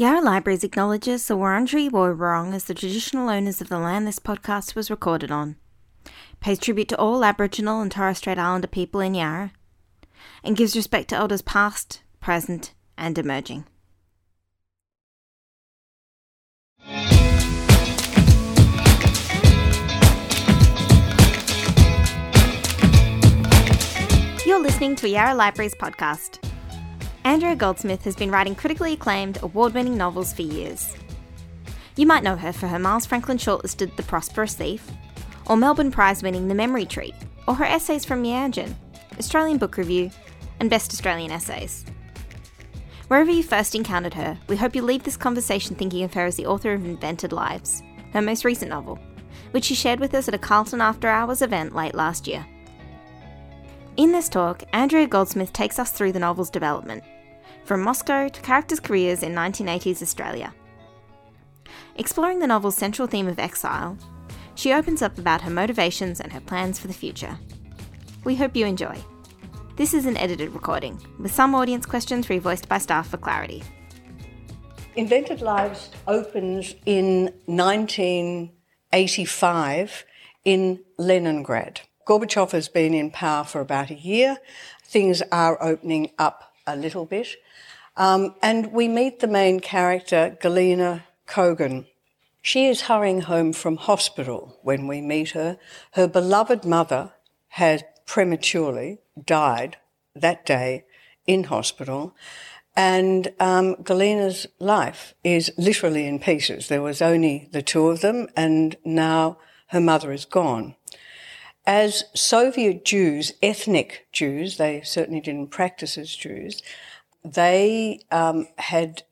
Yarra Libraries acknowledges the Wurundjeri Woi-wurrung as the traditional owners of the land this podcast was recorded on. Pays tribute to all Aboriginal and Torres Strait Islander people in Yarra, and gives respect to elders past, present, and emerging. You're listening to a Yarra Libraries podcast. Andrea Goldsmith has been writing critically acclaimed, award-winning novels for years. You might know her for her Miles Franklin shortlisted The Prosperous Thief, or Melbourne Prize-winning The Memory Tree, or her essays from Meanjin, Australian Book Review, and Best Australian Essays. Wherever you first encountered her, we hope you leave this conversation thinking of her as the author of Invented Lives, her most recent novel, which she shared with us at a Carlton After Hours event late last year. In this talk, Andrea Goldsmith takes us through the novel's development, from Moscow to characters' careers in 1980s Australia. Exploring the novel's central theme of exile, she opens up about her motivations and her plans for the future. We hope you enjoy. This is an edited recording, with some audience questions revoiced by staff for clarity. Invented Lives opens in 1985 in Leningrad. Gorbachev has been in power for about a year. Things are opening up a little bit. And we meet the main character, Galina Kogan. She is hurrying home from hospital when we meet her. Her beloved mother has prematurely died that day in hospital. And Galina's life is literally in pieces. There was only the two of them, and now her mother is gone. As Soviet Jews, ethnic Jews, they certainly didn't practice as Jews, they had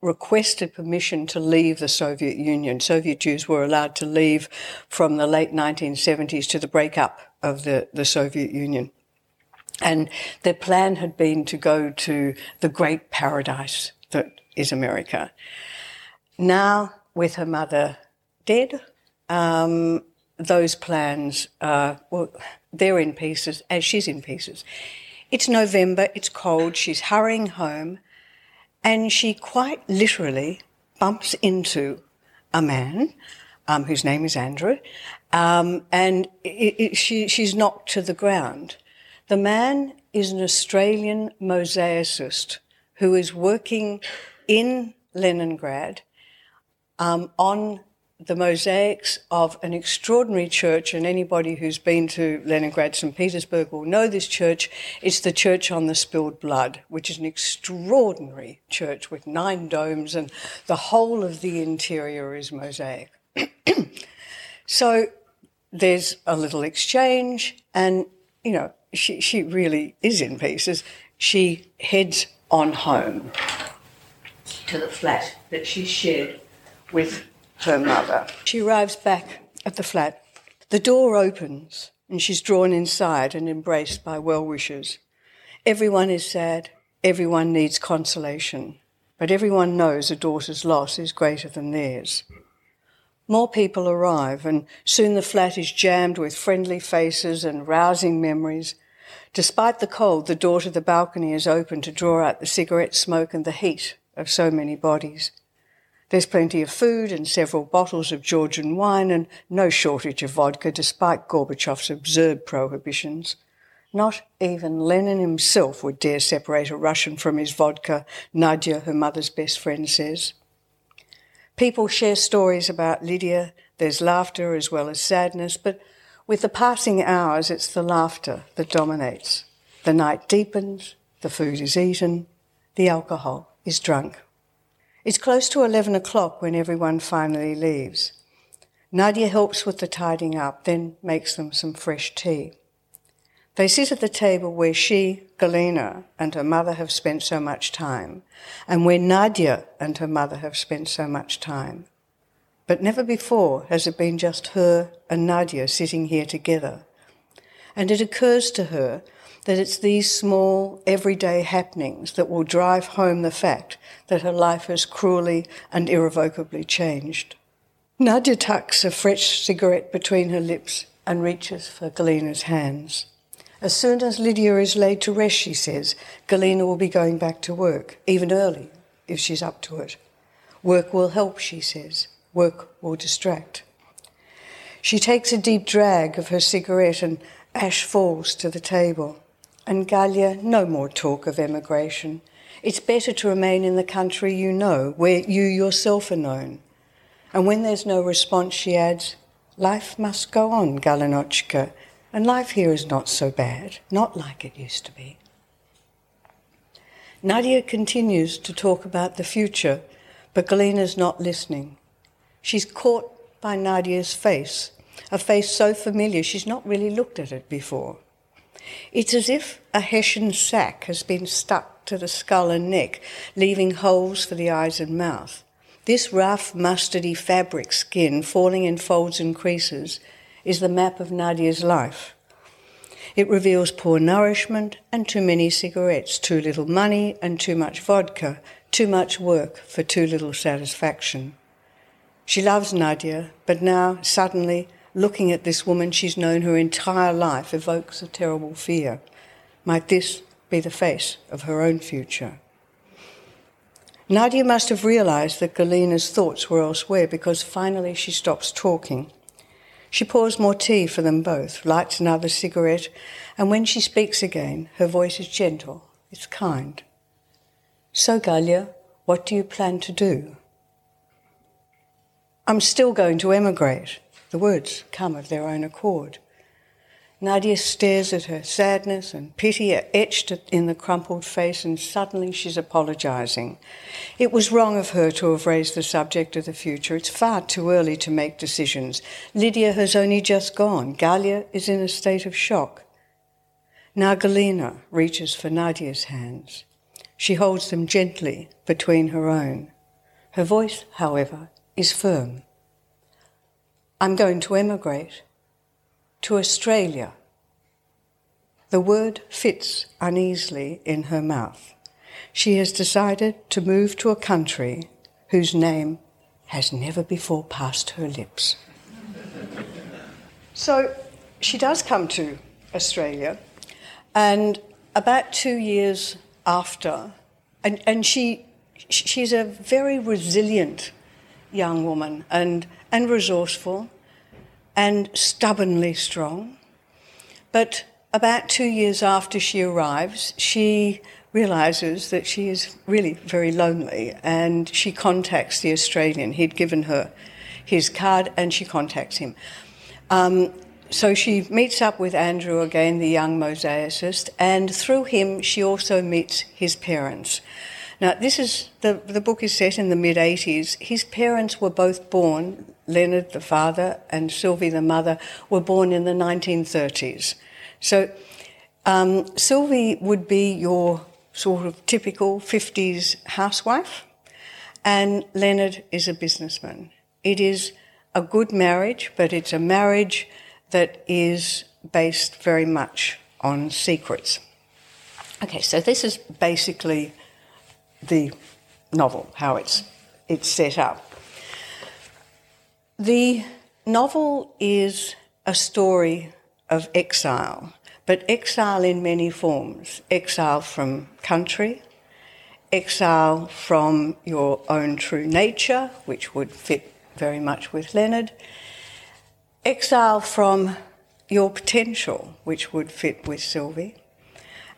requested permission to leave the Soviet Union. Soviet Jews were allowed to leave from the late 1970s to the breakup of the Soviet Union. And their plan had been to go to the great paradise that is America. Now, with her mother dead, those plans are, well, they're in pieces, as she's in pieces. It's November, it's cold, she's hurrying home, and she quite literally bumps into a man whose name is Andrew, and she's knocked to the ground. The man is an Australian mosaicist who is working in Leningrad on the mosaics of an extraordinary church, and anybody who's been to Leningrad, St Petersburg will know this church. It's the Church on the Spilled Blood, which is an extraordinary church with 9 domes, and the whole of the interior is mosaic. So there's a little exchange, and, you know, she really is in pieces. She heads on home to the flat that she shared with her mother. She arrives back at the flat. The door opens and she's drawn inside and embraced by well-wishers. Everyone is sad. Everyone needs consolation. But everyone knows a daughter's loss is greater than theirs. More people arrive, and soon the flat is jammed with friendly faces and rousing memories. Despite the cold, the door to the balcony is open to draw out the cigarette smoke and the heat of so many bodies. There's plenty of food and several bottles of Georgian wine and no shortage of vodka, despite Gorbachev's absurd prohibitions. Not even Lenin himself would dare separate a Russian from his vodka, Nadia, her mother's best friend, says. People share stories about Lydia. There's laughter as well as sadness, but with the passing hours, it's the laughter that dominates. The night deepens, the food is eaten, the alcohol is drunk. It's close to 11 o'clock when everyone finally leaves. Nadia helps with the tidying up, then makes them some fresh tea. They sit at the table where she, Galina, and her mother have spent so much time, and where Nadia and her mother have spent so much time. But never before has it been just her and Nadia sitting here together. And it occurs to her that it's these small, everyday happenings that will drive home the fact that her life has cruelly and irrevocably changed. Nadia tucks a fresh cigarette between her lips and reaches for Galina's hands. As soon as Lydia is laid to rest, she says, Galina will be going back to work, even early, if she's up to it. Work will help, she says. Work will distract. She takes a deep drag of her cigarette and ash falls to the table. And Galia, no more talk of emigration. It's better to remain in the country you know, where you yourself are known. And when there's no response, she adds, life must go on, Galinochka, and life here is not so bad, not like it used to be. Nadia continues to talk about the future, but Galina's not listening. She's caught by Nadia's face, a face so familiar she's not really looked at it before. It's as if a Hessian sack has been stuck to the skull and neck, leaving holes for the eyes and mouth. This rough, mustardy fabric skin, falling in folds and creases, is the map of Nadia's life. It reveals poor nourishment and too many cigarettes, too little money and too much vodka, too much work for too little satisfaction. She loves Nadia, but now, suddenly, looking at this woman she's known her entire life evokes a terrible fear. Might this be the face of her own future? Nadia must have realised that Galina's thoughts were elsewhere because finally she stops talking. She pours more tea for them both, lights another cigarette, and when she speaks again, her voice is gentle, it's kind. So, Galia, what do you plan to do? I'm still going to emigrate. The words come of their own accord. Nadia stares at her. Sadness and pity are etched in the crumpled face, and suddenly she's apologising. It was wrong of her to have raised the subject of the future. It's far too early to make decisions. Lydia has only just gone. Galia is in a state of shock. Now Galina reaches for Nadia's hands. She holds them gently between her own. Her voice, however, is firm. I'm going to emigrate. To Australia. The word fits uneasily in her mouth. She has decided to move to a country whose name has never before passed her lips. So she does come to Australia, and about 2 years after, and she's a very resilient young woman and resourceful, and stubbornly strong. But about 2 years after she arrives, she realises that she is really very lonely, and she contacts the Australian. He'd given her his card, and she contacts him. So she meets up with Andrew again, the young mosaicist, and through him she also meets his parents. Now, this is the book is set in the mid-'80s. His parents were both born, Leonard, the father, and Sylvie, the mother, were born in the 1930s. So Sylvie would be your sort of typical 50s housewife, and Leonard is a businessman. It is a good marriage, but it's a marriage that is based very much on secrets. Okay, so this is basically the novel, how it's set up. The novel is a story of exile, but exile in many forms. Exile from country, exile from your own true nature, which would fit very much with Leonard, exile from your potential, which would fit with Sylvie,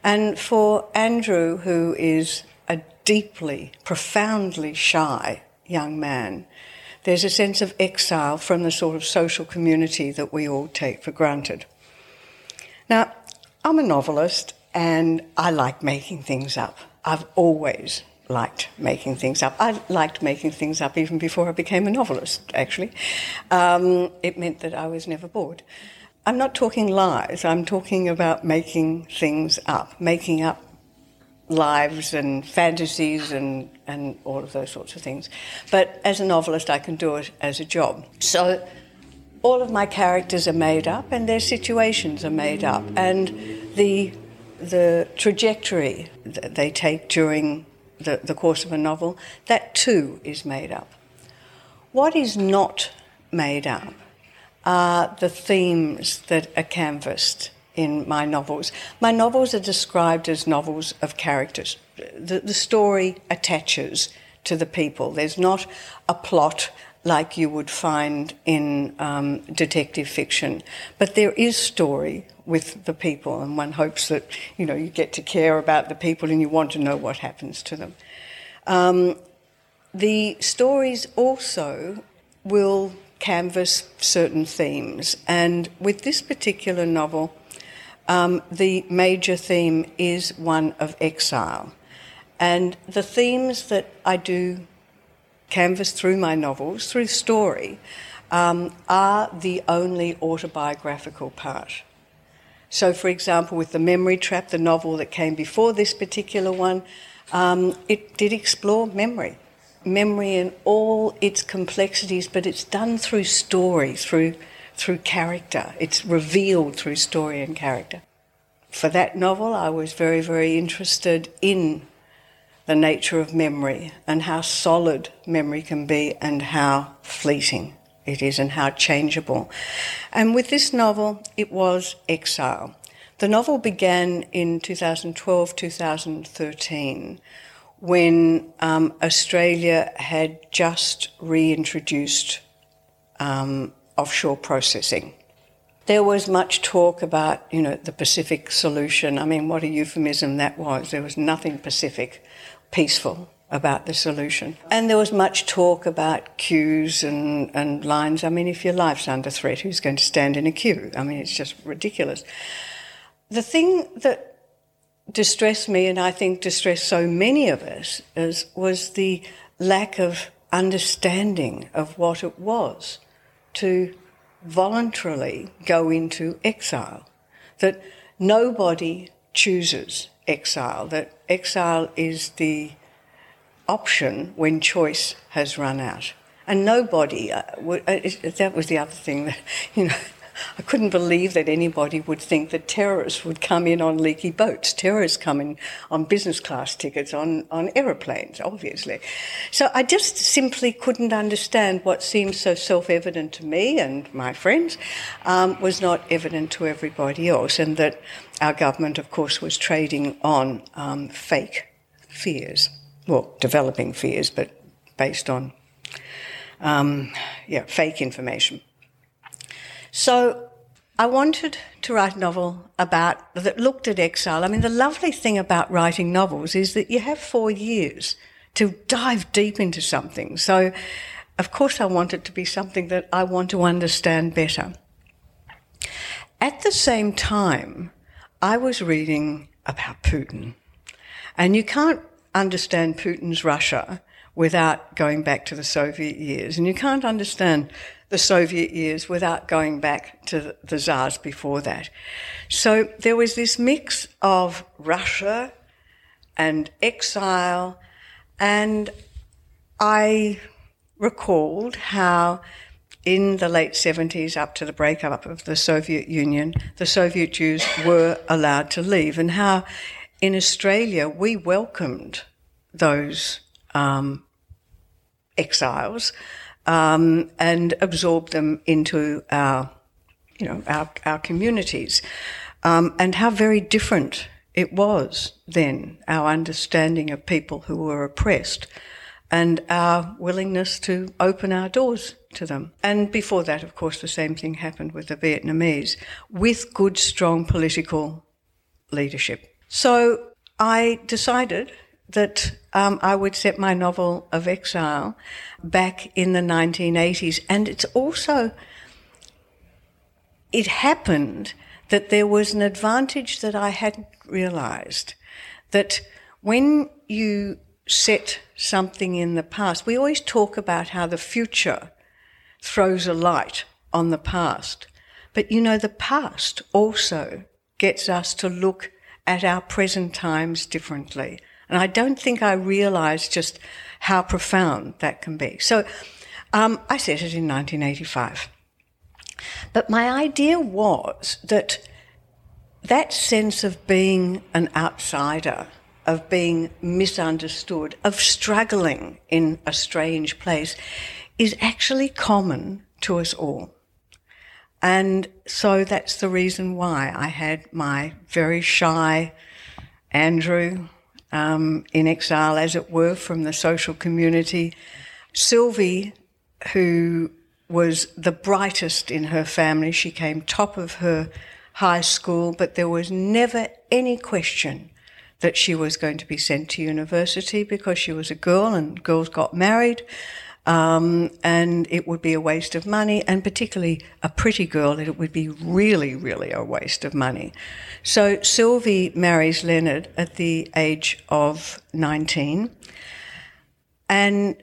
and for Andrew, who is a deeply, profoundly shy young man, there's a sense of exile from the sort of social community that we all take for granted. Now, I'm a novelist and I like making things up. I've always liked making things up. I liked making things up even before I became a novelist, actually. It meant that I was never bored. I'm not talking lies. I'm talking about making things up, making up lives and fantasies and all of those sorts of things. But as a novelist, I can do it as a job. So all of my characters are made up and their situations are made up. And the trajectory that they take during the course of a novel, that too is made up. What is not made up are the themes that are canvassed in my novels. My novels are described as novels of characters. The story attaches to the people. There's not a plot like you would find in detective fiction, but there is story with the people, and one hopes that, you know, you get to care about the people and you want to know what happens to them. The stories also will canvas certain themes, and with this particular novel, the major theme is one of exile. And the themes that I do canvas through my novels, through story, are the only autobiographical part. So, for example, with The Memory Trap, the novel that came before this particular one, it did explore memory in all its complexities, but it's done through story, through character. It's revealed through story and character. For that novel, I was very, very interested in the nature of memory and how solid memory can be and how fleeting it is and how changeable. And with this novel, it was exile. The novel began in 2012, 2013, when Australia had just reintroduced offshore processing. There was much talk about, you know, the Pacific solution. I mean, what a euphemism that was. There was nothing Pacific, peaceful about the solution. And there was much talk about queues and lines. I mean, if your life's under threat, who's going to stand in a queue? I mean, it's just ridiculous. The thing that distressed me, and I think distressed so many of us, was the lack of understanding of what it was to voluntarily go into exile, that nobody chooses exile, that exile is the option when choice has run out. And nobody, that was the other thing that, you know, I couldn't believe that anybody would think that terrorists would come in on leaky boats. Terrorists come in on business class tickets, on aeroplanes, obviously. So I just simply couldn't understand what seemed so self-evident to me and my friends was not evident to everybody else, and that our government, of course, was trading on fake fears, well, developing fears, but based on, fake information. So I wanted to write a novel that looked at exile. I mean, the lovely thing about writing novels is that you have 4 years to dive deep into something. So, of course, I want it to be something that I want to understand better. At the same time, I was reading about Putin. And you can't understand Putin's Russia without going back to the Soviet years. And you can't understand the Soviet years without going back to the Tsars before that. So there was this mix of Russia and exile, and I recalled how in the late 70s, up to the breakup of the Soviet Union, the Soviet Jews were allowed to leave, and how in Australia we welcomed those exiles and absorb them into our communities, and how very different it was then, our understanding of people who were oppressed and our willingness to open our doors to them. And before that, of course, the same thing happened with the Vietnamese, with good, strong political leadership. So I decided that I would set my novel of exile back in the 1980s. And it's also, it happened that there was an advantage that I hadn't realised, that when you set something in the past, we always talk about how the future throws a light on the past. But, you know, the past also gets us to look at our present times differently. And I don't think I realised just how profound that can be. So I set it in 1985. But my idea was that sense of being an outsider, of being misunderstood, of struggling in a strange place, is actually common to us all. And so that's the reason why I had my very shy Andrew in exile, as it were, from the social community. Sylvie, who was the brightest in her family, she came top of her high school, but there was never any question that she was going to be sent to university because she was a girl and girls got married. And it would be a waste of money, and particularly a pretty girl, it would be really, really a waste of money. So Sylvie marries Leonard at the age of 19, and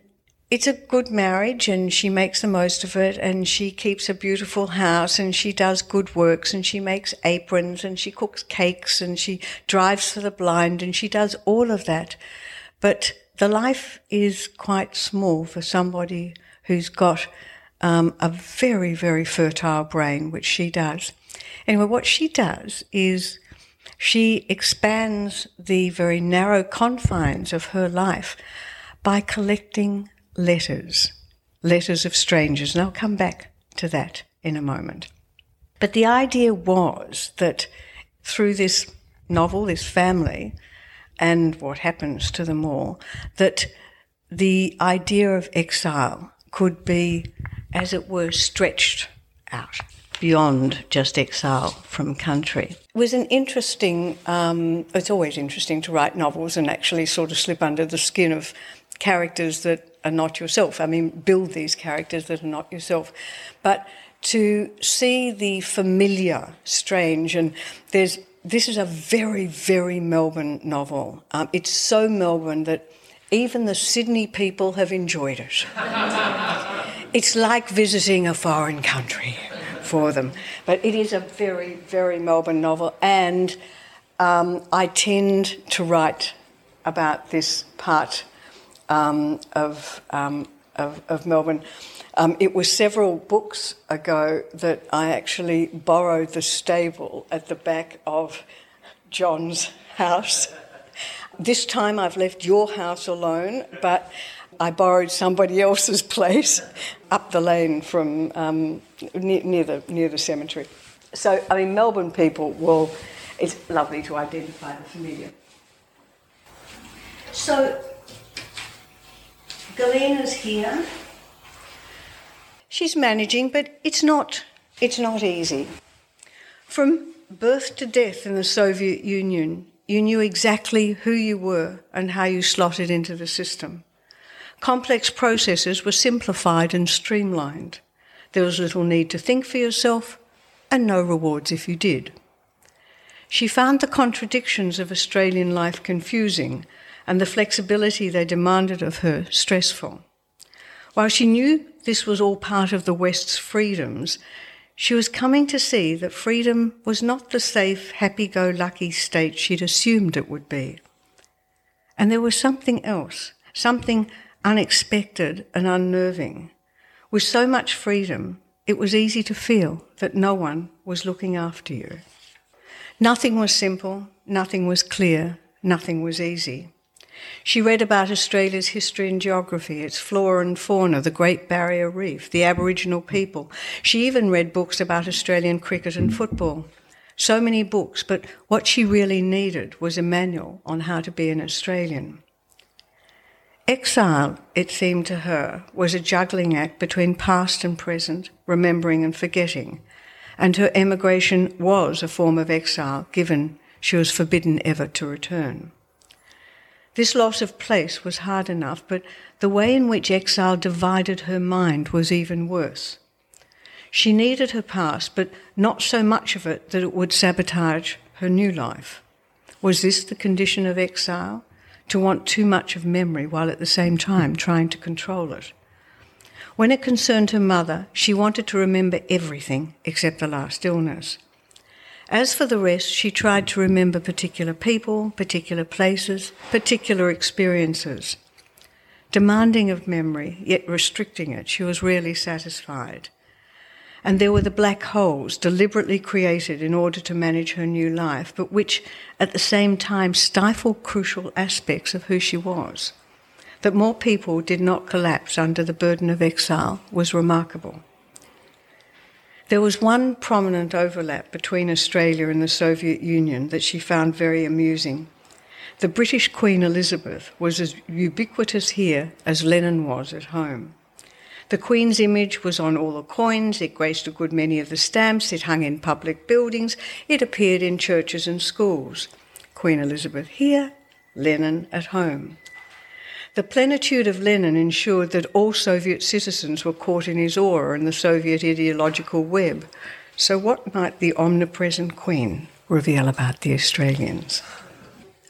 it's a good marriage, and she makes the most of it, and she keeps a beautiful house, and she does good works, and she makes aprons, and she cooks cakes, and she drives for the blind, and she does all of that. But the life is quite small for somebody who's got a very, very fertile brain, which she does. Anyway, what she does is she expands the very narrow confines of her life by collecting letters of strangers. And I'll come back to that in a moment. But the idea was that through this novel, this family, and what happens to them all, that the idea of exile could be, as it were, stretched out beyond just exile from country. It was an interesting, it's always interesting to write novels and actually sort of slip under the skin of characters that are not yourself. I mean, build these characters that are not yourself. But to see the familiar, strange, and there's... This is a very, very Melbourne novel. It's so Melbourne that even the Sydney people have enjoyed it. It's like visiting a foreign country for them. But it is a very, very Melbourne novel, and I tend to write about this part of Melbourne. It was several books ago that I actually borrowed the stable at the back of John's house. This time I've left your house alone, but I borrowed somebody else's place up the lane from near the cemetery. So, I mean, Melbourne people will... It's lovely to identify the familiar. So, Galina's here. She's managing, but it's not easy. From birth to death in the Soviet Union, you knew exactly who you were and how you slotted into the system. Complex processes were simplified and streamlined. There was little need to think for yourself and no rewards if you did. She found the contradictions of Australian life confusing and the flexibility they demanded of her stressful. While she knew this was all part of the West's freedoms, she was coming to see that freedom was not the safe, happy-go-lucky state she'd assumed it would be. And there was something else, something unexpected and unnerving. With so much freedom, it was easy to feel that no one was looking after you. Nothing was simple, nothing was clear, nothing was easy. She read about Australia's history and geography, its flora and fauna, the Great Barrier Reef, the Aboriginal people. She even read books about Australian cricket and football. So many books, but what she really needed was a manual on how to be an Australian. Exile, it seemed to her, was a juggling act between past and present, remembering and forgetting, and her emigration was a form of exile, given she was forbidden ever to return. This loss of place was hard enough, but the way in which exile divided her mind was even worse. She needed her past, but not so much of it that it would sabotage her new life. Was this the condition of exile? To want too much of memory while at the same time trying to control it? When it concerned her mother, she wanted to remember everything except the last illness. As for the rest, she tried to remember particular people, particular places, particular experiences. Demanding of memory, yet restricting it, she was rarely satisfied. And there were the black holes deliberately created in order to manage her new life, but which at the same time stifled crucial aspects of who she was. That more people did not collapse under the burden of exile was remarkable. There was one prominent overlap between Australia and the Soviet Union that she found very amusing. The British Queen Elizabeth was as ubiquitous here as Lenin was at home. The Queen's image was on all the coins, it graced a good many of the stamps, it hung in public buildings, it appeared in churches and schools. Queen Elizabeth here, Lenin at home. The plenitude of Lenin ensured that all Soviet citizens were caught in his aura and the Soviet ideological web. So what might the omnipresent Queen reveal about the Australians?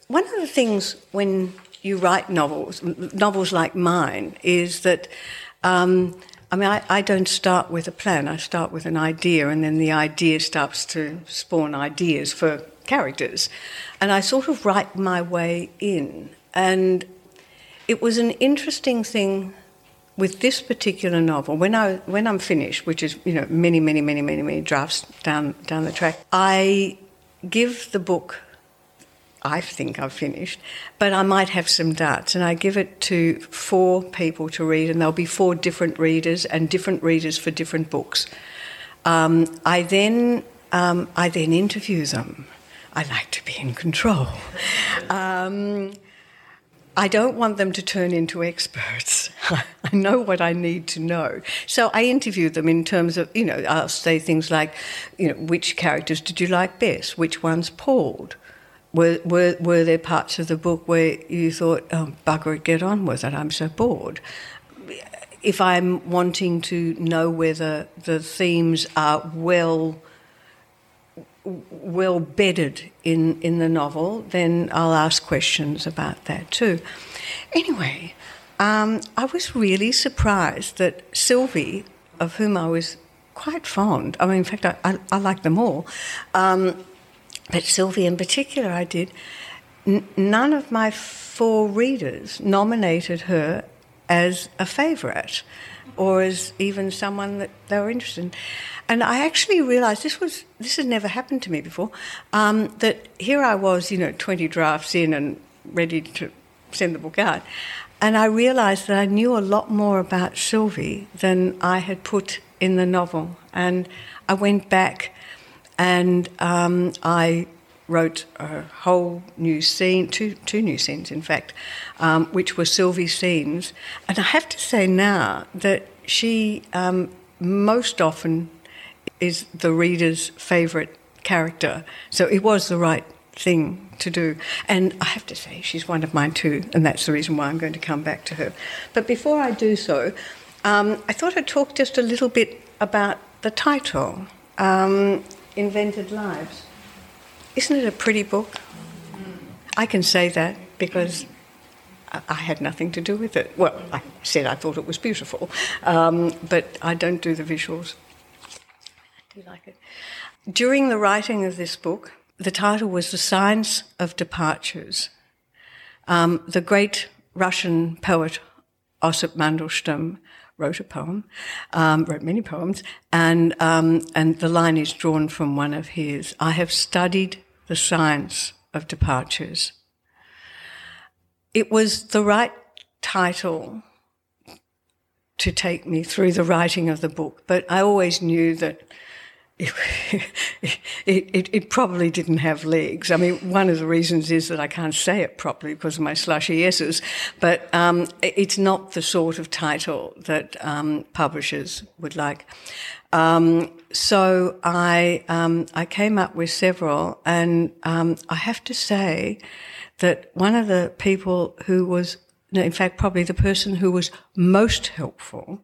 One of the things when you write novels like mine, is that, I don't start with a plan. I start with an idea, and then the idea starts to spawn ideas for characters. And I sort of write my way in, and it was an interesting thing with this particular novel. When I'm finished, which is, many drafts down the track, I give the book, I think I've finished, but I might have some doubts, and I give it to 4 people to read, and there'll be 4 different readers and different readers for different books. I then interview them. I like to be in control. I don't want them to turn into experts. I know what I need to know. So I interview them in terms of, I'll say things like, which characters did you like best? Which ones palled? Were there parts of the book where you thought, oh, bugger it, get on with it, I'm so bored? If I'm wanting to know whether the themes are well bedded in the novel, then I'll ask questions about that too. Anyway, I was really surprised that Sylvie, of whom I was quite fond, I mean, in fact, I like them all, but Sylvie in particular I did, none of my 4 readers nominated her as a favourite or as even someone that they were interested in. And I actually realised this had never happened to me before, that here I was, 20 drafts in and ready to send the book out, and I realised that I knew a lot more about Sylvie than I had put in the novel. And I went back and I wrote a whole new scene, two new scenes, in fact, which were Sylvie scenes. And I have to say now that she most often is the reader's favourite character. So it was the right thing to do. And I have to say, she's one of mine too, and that's the reason why I'm going to come back to her. But before I do so, I thought I'd talk just a little bit about the title, Invented Lives. Isn't it a pretty book? I can say that because I had nothing to do with it. Well, I said I thought it was beautiful, but I don't do the visuals. I do like it. During the writing of this book, the title was The Science of Departures. The great Russian poet Osip Mandelstam wrote a poem, wrote many poems, and the line is drawn from one of his. I have studied the science of departures. It was the right title to take me through the writing of the book, but I always knew that it probably didn't have legs. I mean, one of the reasons is that I can't say it properly because of my slushy S's, but it's not the sort of title that publishers would like. So I came up with several, and I have to say that one of the people who was, in fact, probably the person who was most helpful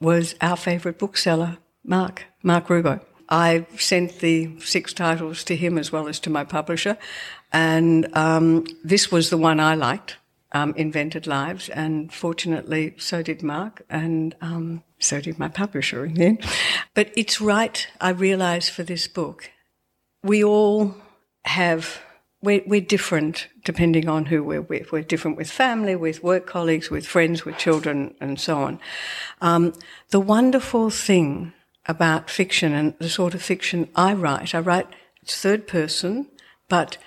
was our favourite bookseller, Mark Rubo. I sent the 6 titles to him as well as to my publisher, and this was the one I liked, Invented Lives, and fortunately so did Mark, and so did my publisher in the end. But it's right, I realise, for this book. We all have, we're different depending on who we're with. We're different with family, with work colleagues, with friends, with children, and so on. The wonderful thing about fiction and the sort of fiction I write it's third person, but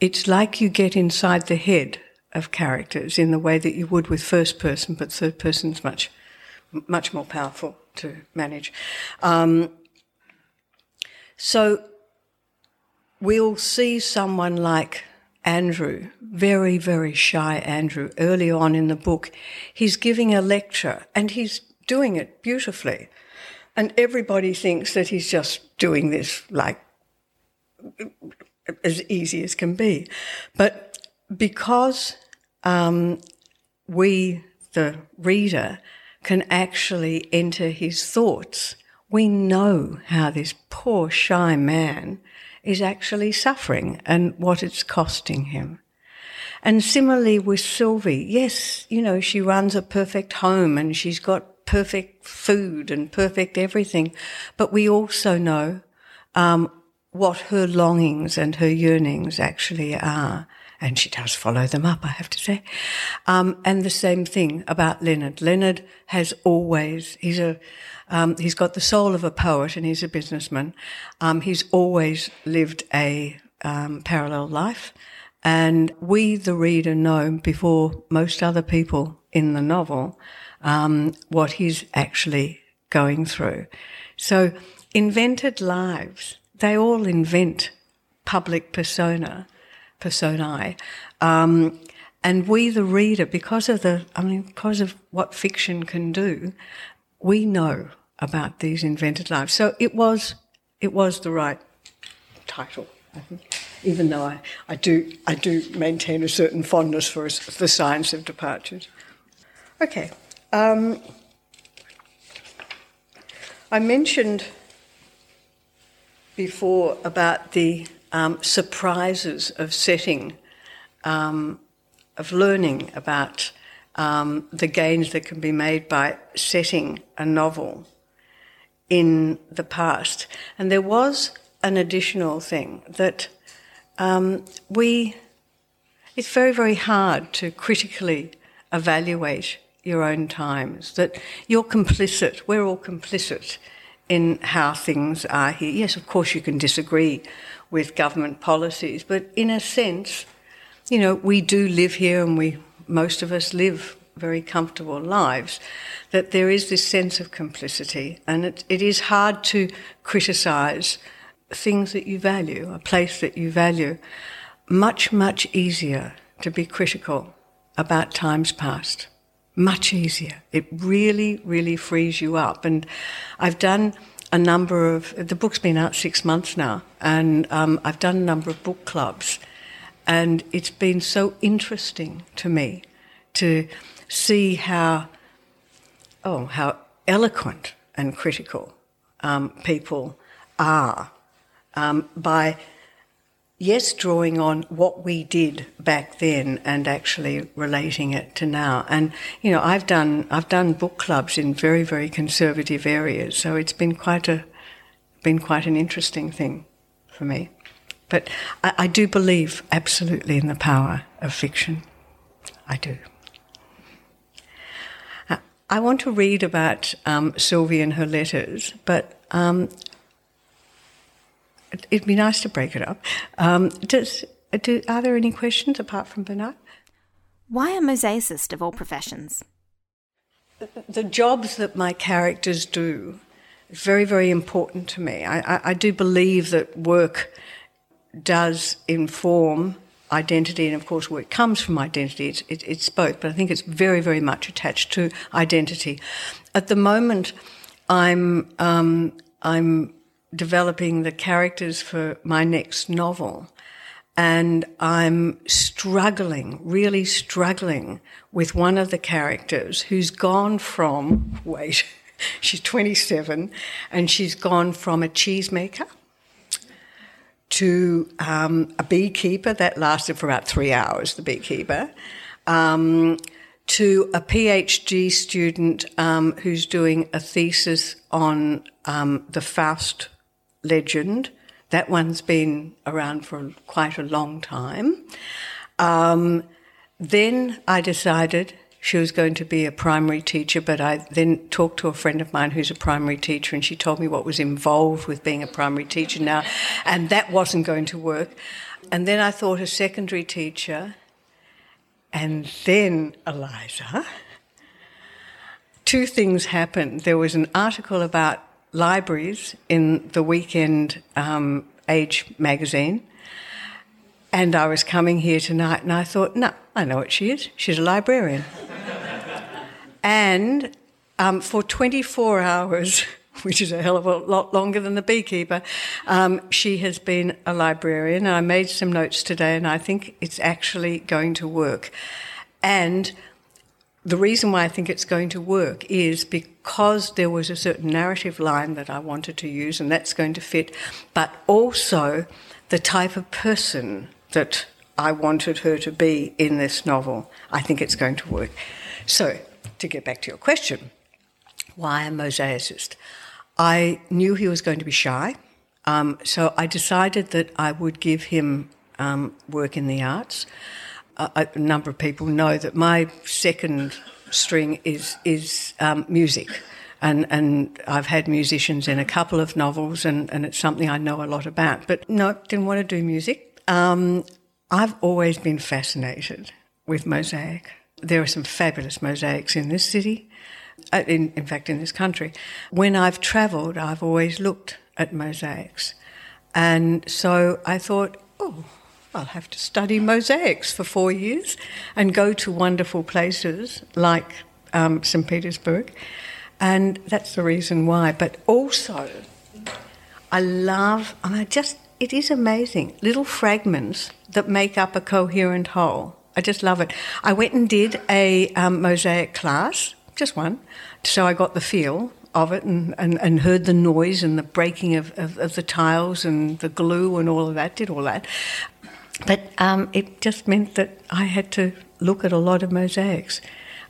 it's like you get inside the head of characters in the way that you would with first person, but third person's much more powerful to manage. So we'll see someone like Andrew, very, very shy Andrew, early on in the book. He's giving a lecture and he's doing it beautifully. And everybody thinks that he's just doing this like as easy as can be. But because we, the reader, can actually enter his thoughts, we know how this poor shy man is actually suffering and what it's costing him. And similarly with Sylvie, yes, you know, she runs a perfect home and she's got perfect food and perfect everything, but we also know what her longings and her yearnings actually are. And she does follow them up, I have to say. And the same thing about Leonard. Leonard has always, he's got the soul of a poet and he's a businessman. He's always lived a parallel life. And we, the reader, know before most other people in the novel what he's actually going through. So invented lives, they all invent public personae, and we, the reader, because of what fiction can do, we know about these invented lives. So it was the right title, I think. Even though I do maintain a certain fondness for the Science of Departures. Okay, I mentioned before about the surprises of setting, of learning about the gains that can be made by setting a novel in the past. And there was an additional thing that it's very, very hard to critically evaluate your own times, that you're complicit, we're all complicit in how things are here. Yes, of course you can disagree with government policies, but in a sense, you know, we do live here and most of us live very comfortable lives, that there is this sense of complicity and it is hard to criticise things that you value, a place that you value. Much, much easier to be critical about times past. Much easier. It really, really frees you up. And I've done the book's been out 6 months now, and I've done a number of book clubs, and it's been so interesting to me to see how eloquent and critical people are by, yes, drawing on what we did back then and actually relating it to now. And, you know, I've done book clubs in very, very conservative areas, so it's been quite an interesting thing for me. But I do believe absolutely in the power of fiction. I do. I want to read about Sylvie and her letters, but it'd be nice to break it up. Are there any questions apart from Bernard? Why a mosaicist of all professions? The jobs that my characters do is very, very important to me. I do believe that work does inform identity, and of course work comes from identity. It's both, but I think it's very, very much attached to identity. At the moment, I'm developing the characters for my next novel, and I'm really struggling with one of the characters who's gone from, wait, she's 27, and she's gone from a cheesemaker to a beekeeper, that lasted for about 3 hours, the beekeeper, to a PhD student who's doing a thesis on the Faust legend. That one's been around for quite a long time. Then I decided she was going to be a primary teacher, but I then talked to a friend of mine who's a primary teacher, and she told me what was involved with being a primary teacher now, and that wasn't going to work. And then I thought a secondary teacher, and then Eliza. Two things happened. There was an article about libraries in the Weekend Age magazine, and I was coming here tonight and I thought, no, I know what she is. She's a librarian. And for 24 hours, which is a hell of a lot longer than the beekeeper, she has been a librarian. And I made some notes today and I think it's actually going to work. And the reason why I think it's going to work is because there was a certain narrative line that I wanted to use, and that's going to fit, but also the type of person that I wanted her to be in this novel. I think it's going to work. So, to get back to your question, why a mosaicist? I knew he was going to be shy, so I decided that I would give him work in the arts. A number of people know that my second string is music, and I've had musicians in a couple of novels, and it's something I know a lot about. But no, didn't want to do music. I've always been fascinated with mosaic. There are some fabulous mosaics in this city, in fact, in this country. When I've travelled, I've always looked at mosaics, and so I thought, oh, I'll have to study mosaics for 4 years and go to wonderful places like St Petersburg, and that's the reason why. But also, it is amazing, little fragments that make up a coherent whole. I just love it. I went and did a mosaic class, just one, so I got the feel of it and heard the noise and the breaking of the tiles and the glue and all of that, did all that. But it just meant that I had to look at a lot of mosaics,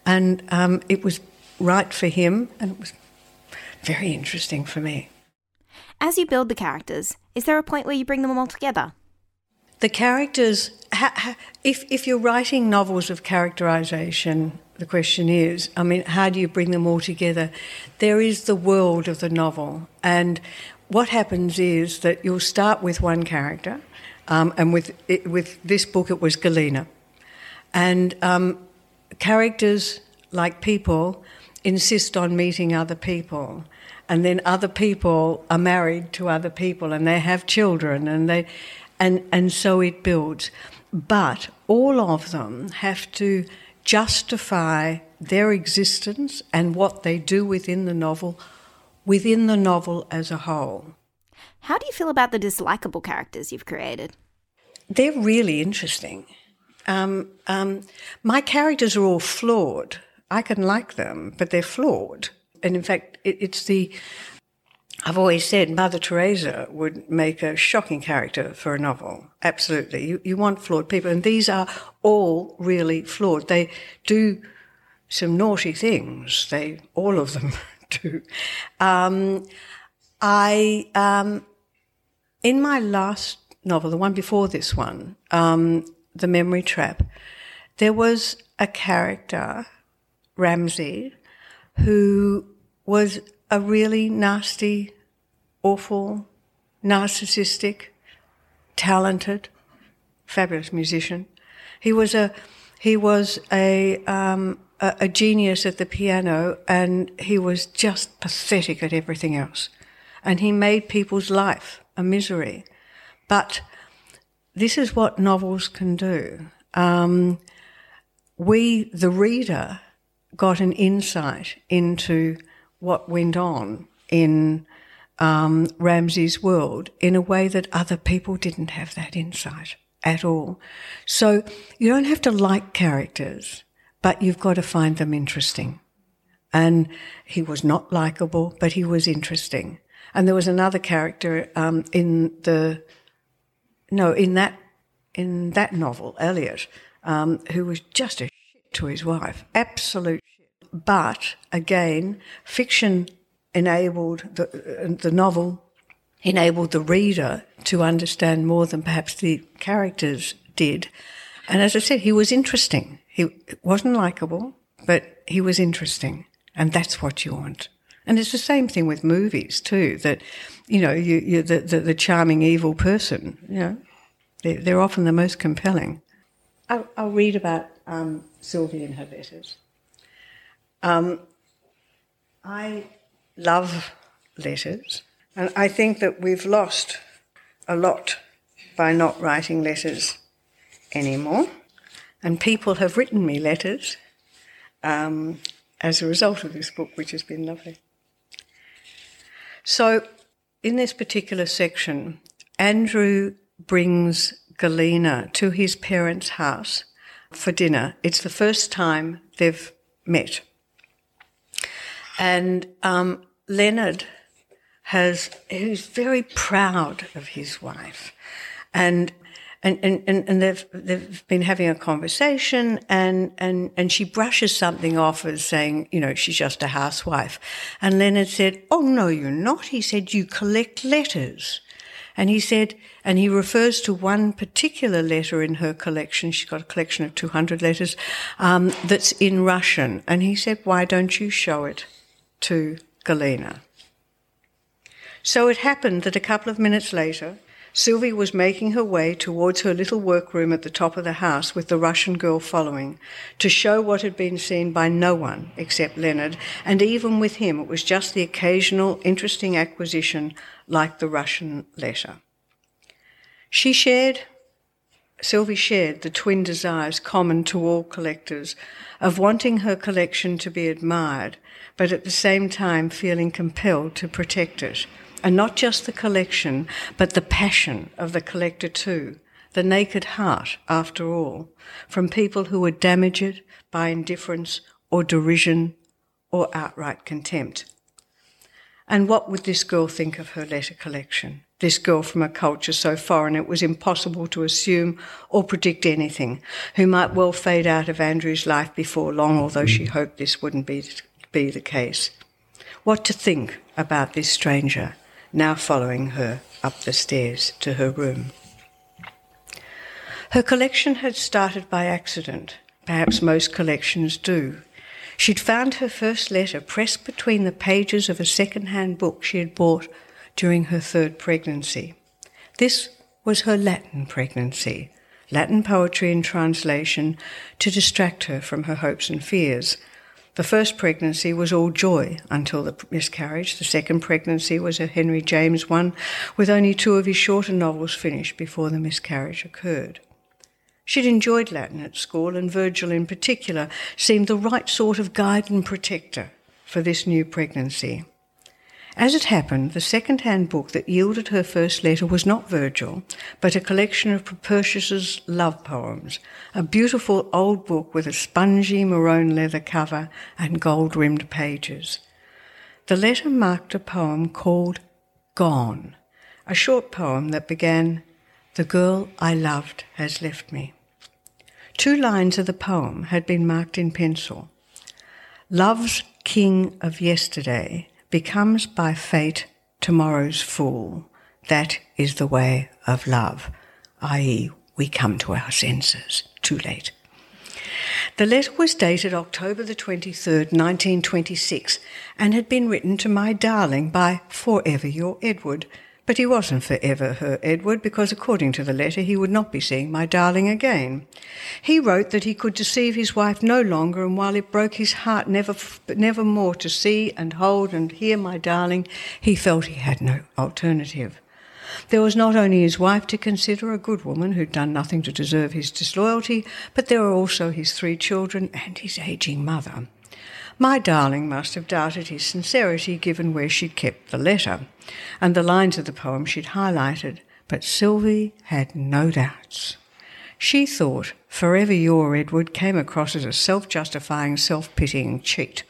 and it was right for him, and it was very interesting for me. As you build the characters, is there a point where you bring them all together? The characters, if you're writing novels of characterisation, the question is, I mean, how do you bring them all together? There is the world of the novel, and what happens is that you'll start with one character. And with this book, it was Galina. And characters, like people, insist on meeting other people. And then other people are married to other people and they have children and so it builds. But all of them have to justify their existence and what they do within the novel as a whole. How do you feel about the dislikable characters you've created? They're really interesting. My characters are all flawed. I can like them, but they're flawed. And in fact, I've always said Mother Teresa would make a shocking character for a novel. Absolutely. You want flawed people. And these are all really flawed. They do some naughty things. All of them do. In my last novel, the one before this one, The Memory Trap, there was a character, Ramsey, who was a really nasty, awful, narcissistic, talented, fabulous musician. He was a genius at the piano, and he was just pathetic at everything else. And he made people's life a misery. But this is what novels can do. We, the reader, got an insight into what went on in Ramsey's world in a way that other people didn't have that insight at all. So you don't have to like characters, but you've got to find them interesting. And he was not likable, but he was interesting. And there was another character in that novel, Elliot, who was just a shit to his wife, absolute shit. But again, fiction enabled the novel enabled the reader to understand more than perhaps the characters did. And as I said, he was interesting. He wasn't likable, but he was interesting, and that's what you want. And it's the same thing with movies too, that, you know, the charming evil person, you know, they're often the most compelling. I'll read about Sylvie and her letters. I love letters. And I think that we've lost a lot by not writing letters anymore. And people have written me letters as a result of this book, which has been lovely. So in this particular section, Andrew brings Galina to his parents' house for dinner. It's the first time they've met. And Leonard who's very proud of his wife, and they've been having a conversation, and she brushes something off as saying, you know, she's just a housewife. And Leonard said, "Oh no, you're not." He said, "You collect letters." And he said, and he refers to one particular letter in her collection. She's got a collection of 200 letters that's in Russian. And he said, "Why don't you show it to Galina?" So it happened that a couple of minutes later, Sylvie was making her way towards her little workroom at the top of the house with the Russian girl following, to show what had been seen by no one except Leonard, and even with him it was just the occasional interesting acquisition like the Russian letter. Sylvie shared the twin desires common to all collectors of wanting her collection to be admired, but at the same time feeling compelled to protect it. And not just the collection, but the passion of the collector too, the naked heart, after all, from people who would damage it by indifference or derision or outright contempt. And what would this girl think of her letter collection? This girl from a culture so foreign it was impossible to assume or predict anything, who might well fade out of Andrew's life before long, although she hoped this wouldn't be the case. What to think about this stranger, now following her up the stairs to her room. Her collection had started by accident, perhaps most collections do. She'd found her first letter pressed between the pages of a second-hand book she had bought during her third pregnancy. This was her Latin pregnancy, Latin poetry in translation, to distract her from her hopes and fears. The first pregnancy was all joy until the miscarriage. The second pregnancy was a Henry James one, with only two of his shorter novels finished before the miscarriage occurred. She'd enjoyed Latin at school, and Virgil in particular seemed the right sort of guide and protector for this new pregnancy. As it happened, the second-hand book that yielded her first letter was not Virgil, but a collection of Propertius's love poems, a beautiful old book with a spongy maroon leather cover and gold-rimmed pages. The letter marked a poem called Gone, a short poem that began, "The girl I loved has left me." Two lines of the poem had been marked in pencil. "Love's king of yesterday becomes by fate tomorrow's fool. That is the way of love," i.e. we come to our senses too late. The letter was dated October the 23rd, 1926, and had been written to my darling by forever your Edward. But he wasn't forever her Edward, because according to the letter he would not be seeing my darling again. He wrote that he could deceive his wife no longer, and while it broke his heart never more to see and hold and hear my darling, he felt he had no alternative. There was not only his wife to consider, a good woman who'd done nothing to deserve his disloyalty, but there were also his three children and his ageing mother. My darling must have doubted his sincerity, given where she'd kept the letter and the lines of the poem she'd highlighted, but Sylvie had no doubts. She thought "Forever Your Edward" came across as a self-justifying, self-pitying cheat.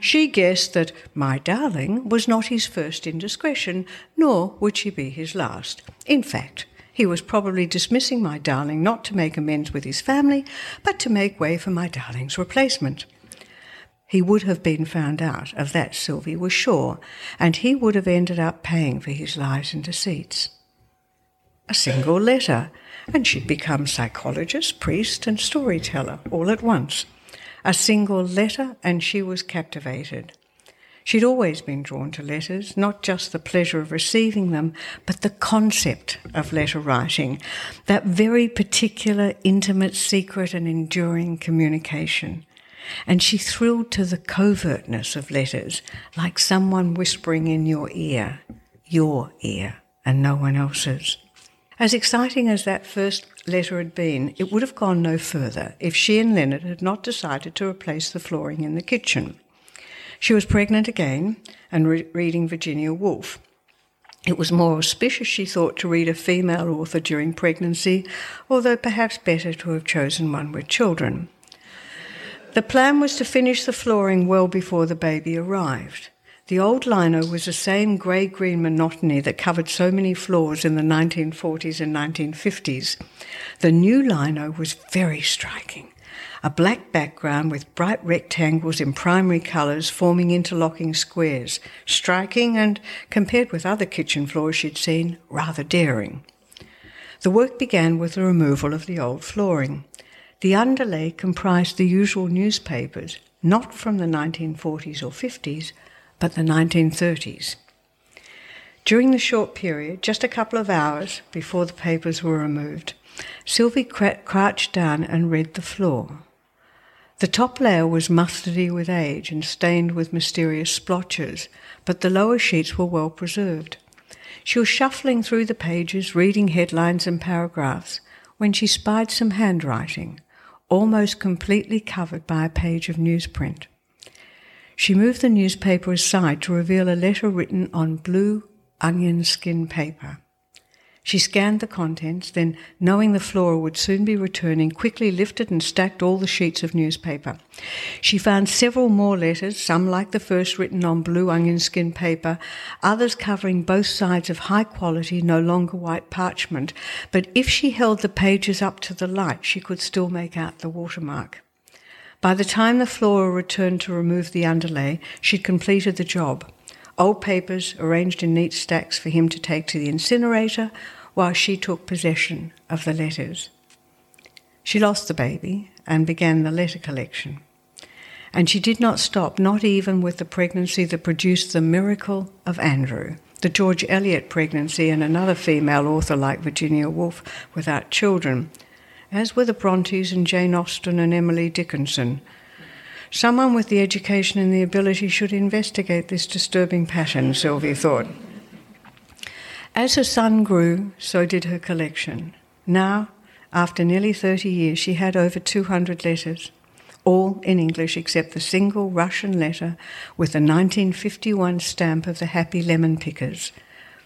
She guessed that "my darling" was not his first indiscretion, nor would she be his last. In fact, he was probably dismissing my darling not to make amends with his family, but to make way for my darling's replacement. He would have been found out, of that Sylvie was sure, and he would have ended up paying for his lies and deceits. A single letter, and she'd become psychologist, priest and storyteller all at once. A single letter, and she was captivated. She'd always been drawn to letters, not just the pleasure of receiving them, but the concept of letter writing, that very particular, intimate, secret and enduring communication. and she thrilled to the covertness of letters, like someone whispering in your ear, and no one else's. As exciting as that first letter had been, it would have gone no further if she and Leonard had not decided to replace the flooring in the kitchen. She was pregnant again and reading Virginia Woolf. It was more auspicious, she thought, to read a female author during pregnancy, although perhaps better to have chosen one with children. The plan was to finish the flooring well before the baby arrived. The old lino was the same grey-green monotony that covered so many floors in the 1940s and 1950s. The new lino was very striking. A black background with bright rectangles in primary colours forming interlocking squares, striking and, compared with other kitchen floors she'd seen, rather daring. The work began with the removal of the old flooring. The underlay comprised the usual newspapers, not from the 1940s or 50s, but the 1930s. During the short period, just a couple of hours before the papers were removed, Sylvie crouched down and read the floor. The top layer was mustardy with age and stained with mysterious splotches, but the lower sheets were well preserved. She was shuffling through the pages, reading headlines and paragraphs, when she spied some handwriting, almost completely covered by a page of newsprint. She moved the newspaper aside to reveal a letter written on blue onion skin paper. She scanned the contents, then, knowing the Flora would soon be returning, quickly lifted and stacked all the sheets of newspaper. She found several more letters, some like the first written on blue onion skin paper, others covering both sides of high-quality, no longer white parchment, but if she held the pages up to the light, she could still make out the watermark. By the time the Flora returned to remove the underlay, she'd completed the job. Old papers arranged in neat stacks for him to take to the incinerator while she took possession of the letters. She lost the baby and began the letter collection. And she did not stop, not even with the pregnancy that produced the miracle of Andrew, the George Eliot pregnancy and another female author like Virginia Woolf without children, as were the Brontes and Jane Austen and Emily Dickinson. Someone with the education and the ability should investigate this disturbing pattern, Sylvie thought. As her son grew, so did her collection. Now, after nearly 30 years, she had over 200 letters, all in English except the single Russian letter with the 1951 stamp of the Happy Lemon Pickers.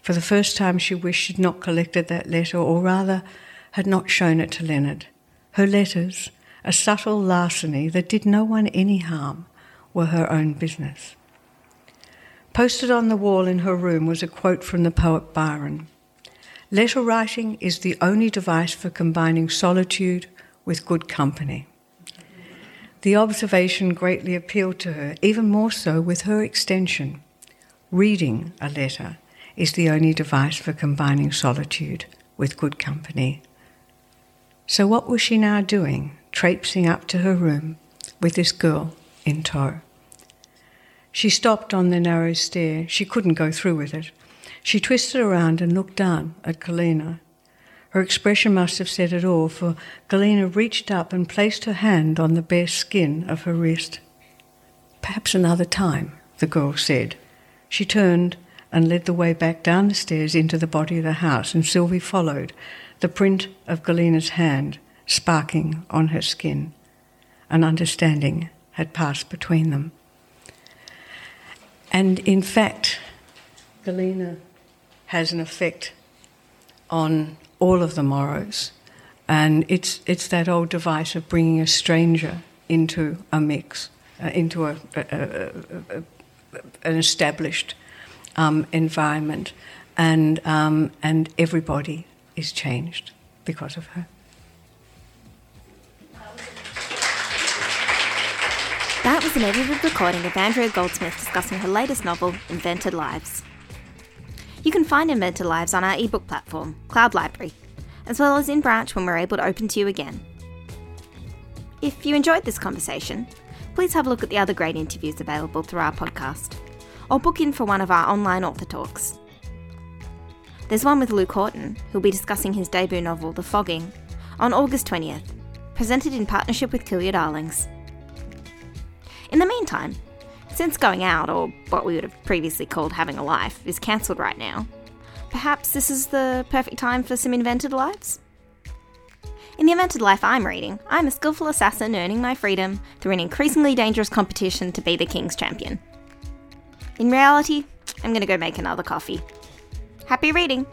For the first time, she wished she'd not collected that letter, or rather, had not shown it to Leonard. Her letters, a subtle larceny that did no one any harm, were her own business. Posted on the wall in her room was a quote from the poet Byron. "Letter writing is the only device for combining solitude with good company." The observation greatly appealed to her, even more so with her extension. Reading a letter is the only device for combining solitude with good company. So what was she now doing, traipsing up to her room with this girl in tow? She stopped on the narrow stair. She couldn't go through with it. She twisted around and looked down at Galina. Her expression must have said it all, for Galina reached up and placed her hand on the bare skin of her wrist. "Perhaps another time," the girl said. She turned and led the way back down the stairs into the body of the house, and Sylvie followed, the print of Galina's hand sparking on her skin. An understanding had passed between them. And in fact, Galina has an effect on all of the Morrows, and it's that old device of bringing a stranger into a mix, into an established environment, and everybody is changed because of her. That was an edited recording of Andrea Goldsmith discussing her latest novel, Invented Lives. You can find Invented Lives on our ebook platform, Cloud Library, as well as in branch when we're able to open to you again. If you enjoyed this conversation, please have a look at the other great interviews available through our podcast, or book in for one of our online author talks. There's one with Luke Horton, who'll be discussing his debut novel, The Fogging, on August 20th, presented in partnership with Kill Your Darlings. In the meantime, since going out, or what we would have previously called having a life, is cancelled right now, perhaps this is the perfect time for some Invented Lives? In the Invented Life I'm reading, I'm a skillful assassin earning my freedom through an increasingly dangerous competition to be the King's champion. In reality, I'm going to go make another coffee. Happy reading!